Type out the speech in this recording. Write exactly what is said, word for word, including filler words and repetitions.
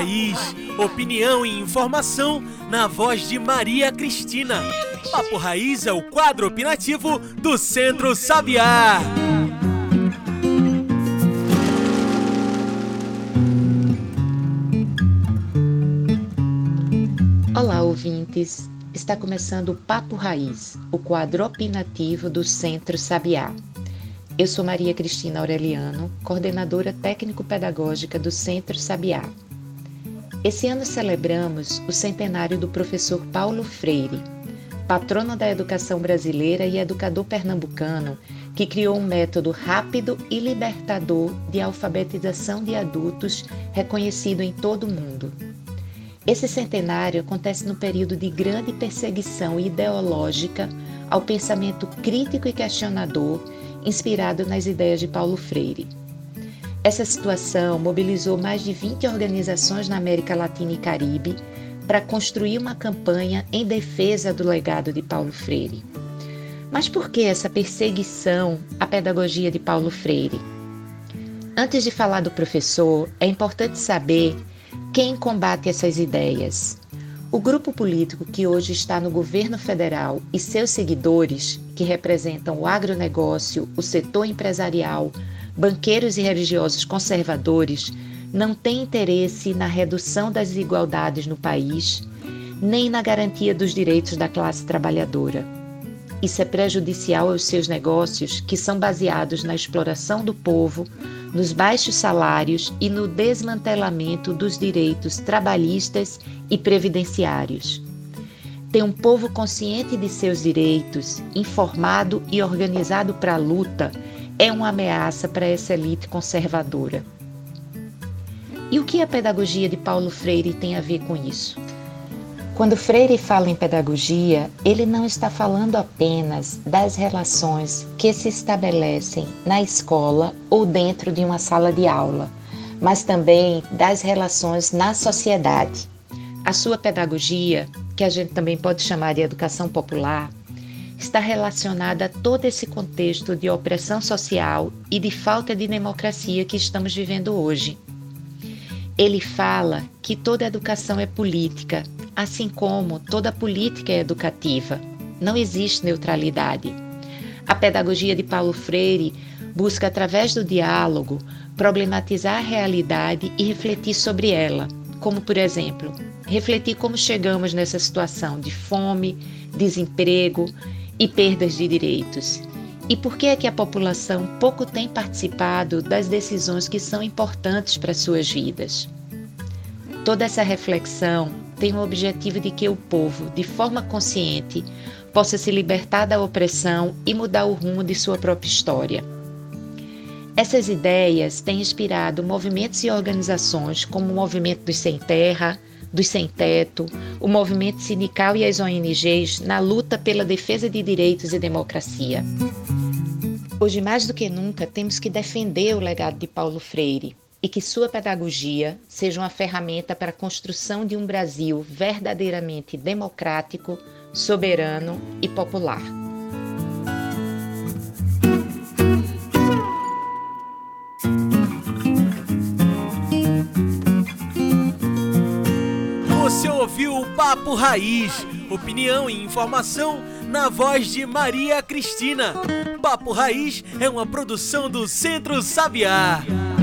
Raiz, opinião e informação na voz de Maria Cristina. Papo Raiz é o quadro opinativo do Centro Sabiá. Olá, ouvintes. Está começando o Papo Raiz, o quadro opinativo do Centro Sabiá. Eu sou Maria Cristina Aureliano, coordenadora técnico-pedagógica do Centro Sabiá. Esse ano celebramos o centenário do professor Paulo Freire, patrono da educação brasileira e educador pernambucano, que criou um método rápido e libertador de alfabetização de adultos reconhecido em todo o mundo. Esse centenário acontece no período de grande perseguição ideológica ao pensamento crítico e questionador, inspirado nas ideias de Paulo Freire. Essa situação mobilizou mais de vinte organizações na América Latina e Caribe para construir uma campanha em defesa do legado de Paulo Freire. Mas por que essa perseguição à pedagogia de Paulo Freire? Antes de falar do professor, é importante saber quem combate essas ideias. O grupo político que hoje está no governo federal e seus seguidores, que representam o agronegócio, o setor empresarial, banqueiros e religiosos conservadores, não tem interesse na redução das desigualdades no país, nem na garantia dos direitos da classe trabalhadora. Isso é prejudicial aos seus negócios, que são baseados na exploração do povo, nos baixos salários e no desmantelamento dos direitos trabalhistas e previdenciários. Tem um povo consciente de seus direitos, informado e organizado para a luta, é uma ameaça para essa elite conservadora. E o que a pedagogia de Paulo Freire tem a ver com isso? Quando Freire fala em pedagogia, ele não está falando apenas das relações que se estabelecem na escola ou dentro de uma sala de aula, mas também das relações na sociedade. A sua pedagogia, que a gente também pode chamar de educação popular, está relacionada a todo esse contexto de opressão social e de falta de democracia que estamos vivendo hoje. Ele fala que toda educação é política, assim como toda política é educativa. Não existe neutralidade. A pedagogia de Paulo Freire busca, através do diálogo, problematizar a realidade e refletir sobre ela, como, por exemplo, refletir como chegamos nessa situação de fome, desemprego e perdas de direitos. E por que é que a população pouco tem participado das decisões que são importantes para suas vidas? Toda essa reflexão tem o objetivo de que o povo, de forma consciente, possa se libertar da opressão e mudar o rumo de sua própria história. Essas ideias têm inspirado movimentos e organizações como o Movimento dos Sem Terra, dos Sem Teto, o movimento sindical e as O N Gs na luta pela defesa de direitos e democracia. Hoje, mais do que nunca, temos que defender o legado de Paulo Freire, e que sua pedagogia seja uma ferramenta para a construção de um Brasil verdadeiramente democrático, soberano e popular. Você ouviu o Papo Raiz, opinião e informação na voz de Maria Cristina. Papo Raiz é uma produção do Centro Sabiá.